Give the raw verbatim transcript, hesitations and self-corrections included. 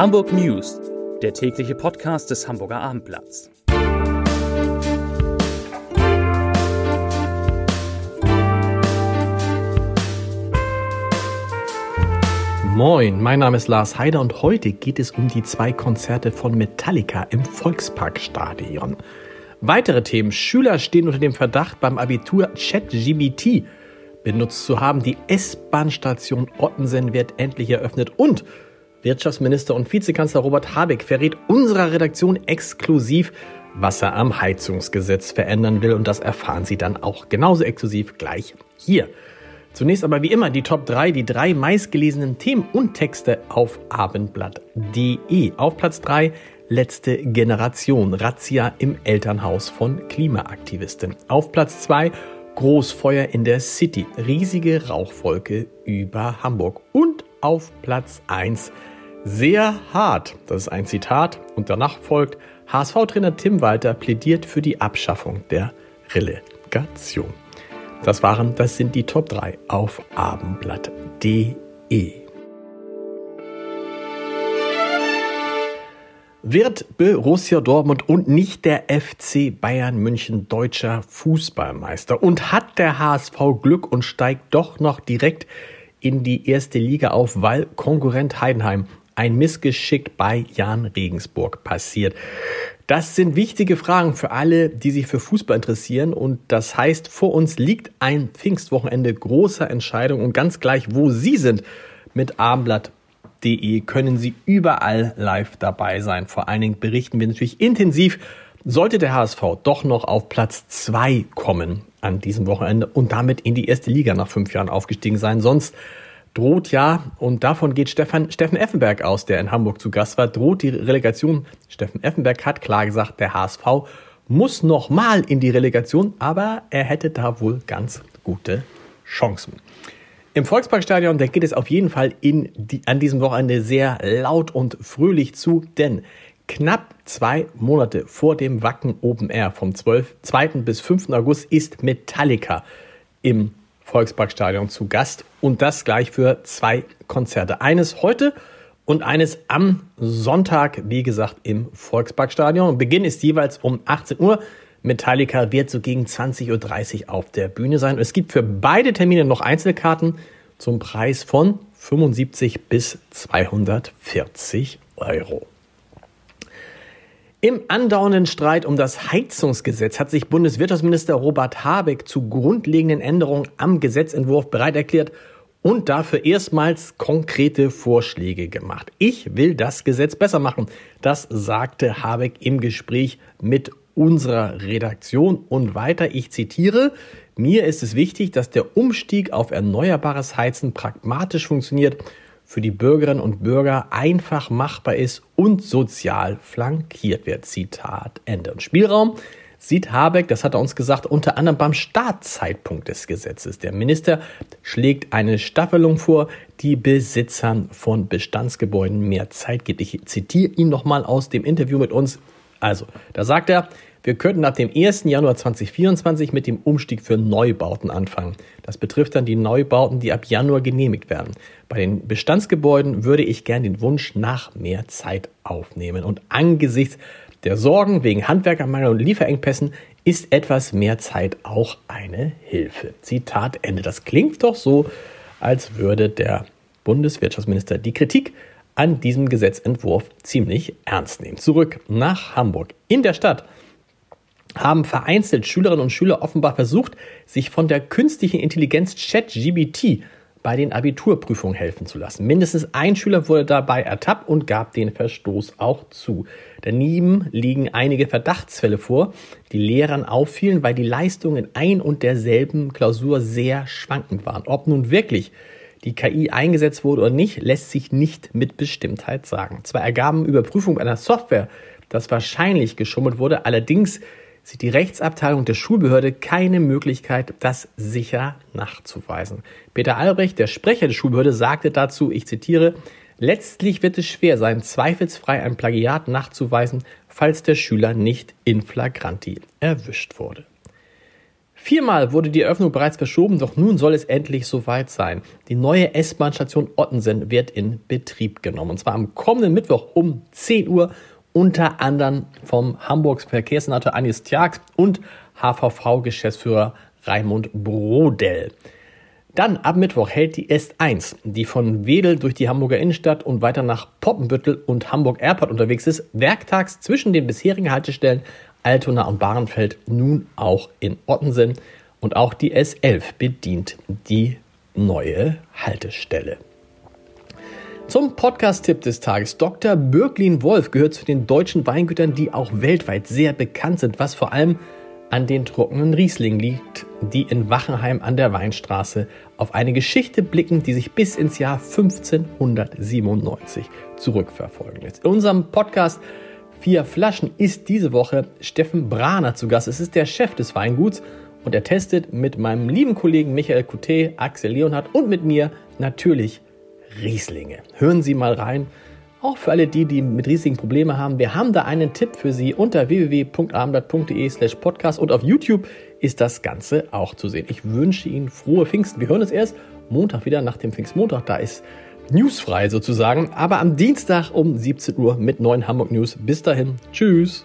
Hamburg-News, der tägliche Podcast des Hamburger Abendblatts. Moin, mein Name ist Lars Heider und heute geht es um die zwei Konzerte von Metallica im Volksparkstadion. Weitere Themen: Schüler stehen unter dem Verdacht, beim Abitur ChatGPT benutzt zu haben. Die S-Bahn-Station Ottensen wird endlich eröffnet. Und Wirtschaftsminister und Vizekanzler Robert Habeck verrät unserer Redaktion exklusiv, was er am Heizungsgesetz verändern will. Und das erfahren Sie dann auch genauso exklusiv gleich hier. Zunächst aber wie immer die Top drei, die drei meistgelesenen Themen und Texte auf abendblatt punkt de. Auf Platz drei: Letzte Generation, Razzia im Elternhaus von Klimaaktivisten. Auf Platz zwei: Großfeuer in der City, riesige Rauchwolke über Hamburg. Und auf Platz eins: sehr hart, das ist ein Zitat, und danach folgt: H S V-Trainer Tim Walter plädiert für die Abschaffung der Relegation. Das waren, das sind die Top drei auf abendblatt punkt de. Wird Borussia Dortmund und nicht der F C Bayern München deutscher Fußballmeister? Und hat der H S V Glück und steigt doch noch direkt in die erste Liga auf, weil Konkurrent Heidenheim ein Missgeschick bei Jahn Regensburg passiert? Das sind wichtige Fragen für alle, die sich für Fußball interessieren. Und das heißt, vor uns liegt ein Pfingstwochenende großer Entscheidungen. Und ganz gleich, wo Sie sind, mit Abendblatt können Sie überall live dabei sein. Vor allen Dingen berichten wir natürlich intensiv, sollte der H S V doch noch auf Platz zwei kommen an diesem Wochenende und damit in die erste Liga nach fünf Jahren aufgestiegen sein. Sonst droht ja, und davon geht Stefan, Steffen Effenberg aus, der in Hamburg zu Gast war, droht die Relegation. Steffen Effenberg hat klar gesagt, der H S V muss nochmal in die Relegation, aber er hätte da wohl ganz gute Chancen. Im Volksparkstadion, da geht es auf jeden Fall in die, an diesem Wochenende sehr laut und fröhlich zu, denn knapp zwei Monate vor dem Wacken Open Air vom zweiten bis fünften August ist Metallica im Volksparkstadion zu Gast und das gleich für zwei Konzerte. Eines heute und eines am Sonntag, wie gesagt, im Volksparkstadion. Beginn ist jeweils um achtzehn Uhr. Metallica wird so gegen zwanzig Uhr dreißig auf der Bühne sein. Es gibt für beide Termine noch Einzelkarten zum Preis von fünfundsiebzig bis zweihundertvierzig Euro. Im andauernden Streit um das Heizungsgesetz hat sich Bundeswirtschaftsminister Robert Habeck zu grundlegenden Änderungen am Gesetzentwurf bereit erklärt und dafür erstmals konkrete Vorschläge gemacht. Ich will das Gesetz besser machen, das sagte Habeck im Gespräch mit unserer Redaktion und weiter, ich zitiere: Mir ist es wichtig, dass der Umstieg auf erneuerbares Heizen pragmatisch funktioniert, für die Bürgerinnen und Bürger einfach machbar ist und sozial flankiert wird. Zitat Ende. Und Spielraum sieht Habeck, das hat er uns gesagt, unter anderem beim Startzeitpunkt des Gesetzes. Der Minister schlägt eine Staffelung vor, die Besitzern von Bestandsgebäuden mehr Zeit gibt. Ich zitiere ihn nochmal aus dem Interview mit uns. Also, da sagt er, wir könnten ab dem ersten Januar zweitausendvierundzwanzig mit dem Umstieg für Neubauten anfangen. Das betrifft dann die Neubauten, die ab Januar genehmigt werden. Bei den Bestandsgebäuden würde ich gern den Wunsch nach mehr Zeit aufnehmen. Und angesichts der Sorgen wegen Handwerkermangel und Lieferengpässen ist etwas mehr Zeit auch eine Hilfe. Zitat Ende. Das klingt doch so, als würde der Bundeswirtschaftsminister die Kritik an diesem Gesetzentwurf ziemlich ernst nehmen. Zurück nach Hamburg. In der Stadt haben vereinzelt Schülerinnen und Schüler offenbar versucht, sich von der künstlichen Intelligenz ChatGPT bei den Abiturprüfungen helfen zu lassen. Mindestens ein Schüler wurde dabei ertappt und gab den Verstoß auch zu. Daneben liegen einige Verdachtsfälle vor, die Lehrern auffielen, weil die Leistungen in ein und derselben Klausur sehr schwankend waren. Ob nun wirklich die K I eingesetzt wurde oder nicht, lässt sich nicht mit Bestimmtheit sagen. Zwar ergaben Überprüfung einer Software, dass wahrscheinlich geschummelt wurde, allerdings sieht die Rechtsabteilung der Schulbehörde keine Möglichkeit, das sicher nachzuweisen. Peter Albrecht, der Sprecher der Schulbehörde, sagte dazu, ich zitiere: Letztlich wird es schwer sein, zweifelsfrei ein Plagiat nachzuweisen, falls der Schüler nicht in flagranti erwischt wurde. Viermal wurde die Eröffnung bereits verschoben, doch nun soll es endlich soweit sein. Die neue S-Bahn-Station Ottensen wird in Betrieb genommen. Und zwar am kommenden Mittwoch um zehn Uhr, unter anderem vom Hamburgs Verkehrssenator Anjes Tjarks und H V V-Geschäftsführer Raimund Brodell. Dann ab Mittwoch hält die S eins, die von Wedel durch die Hamburger Innenstadt und weiter nach Poppenbüttel und Hamburg Airport unterwegs ist, werktags zwischen den bisherigen Haltestellen Altona und Bahrenfeld nun auch in Ottensen, und auch die S elf bedient die neue Haltestelle. Zum Podcast-Tipp des Tages. Doktor Bürklin-Wolf gehört zu den deutschen Weingütern, die auch weltweit sehr bekannt sind, was vor allem an den trockenen Rieslingen liegt, die in Wachenheim an der Weinstraße auf eine Geschichte blicken, die sich bis ins Jahr fünfzehnhundertsiebenundneunzig zurückverfolgen lässt. In unserem Podcast Vier Flaschen ist diese Woche Steffen Braner zu Gast. Es ist der Chef des Weinguts und er testet mit meinem lieben Kollegen Michael Coutet, Axel Leonhard und mit mir natürlich Rieslinge. Hören Sie mal rein. Auch für alle die, die mit riesigen Problemen haben, wir haben da einen Tipp für Sie unter w w w punkt abendblatt punkt de slash podcast und auf YouTube ist das Ganze auch zu sehen. Ich wünsche Ihnen frohe Pfingsten. Wir hören es erst Montag wieder, nach dem Pfingstmontag. Da ist newsfrei sozusagen, aber am Dienstag um siebzehn Uhr mit neuen Hamburg-News. Bis dahin, tschüss!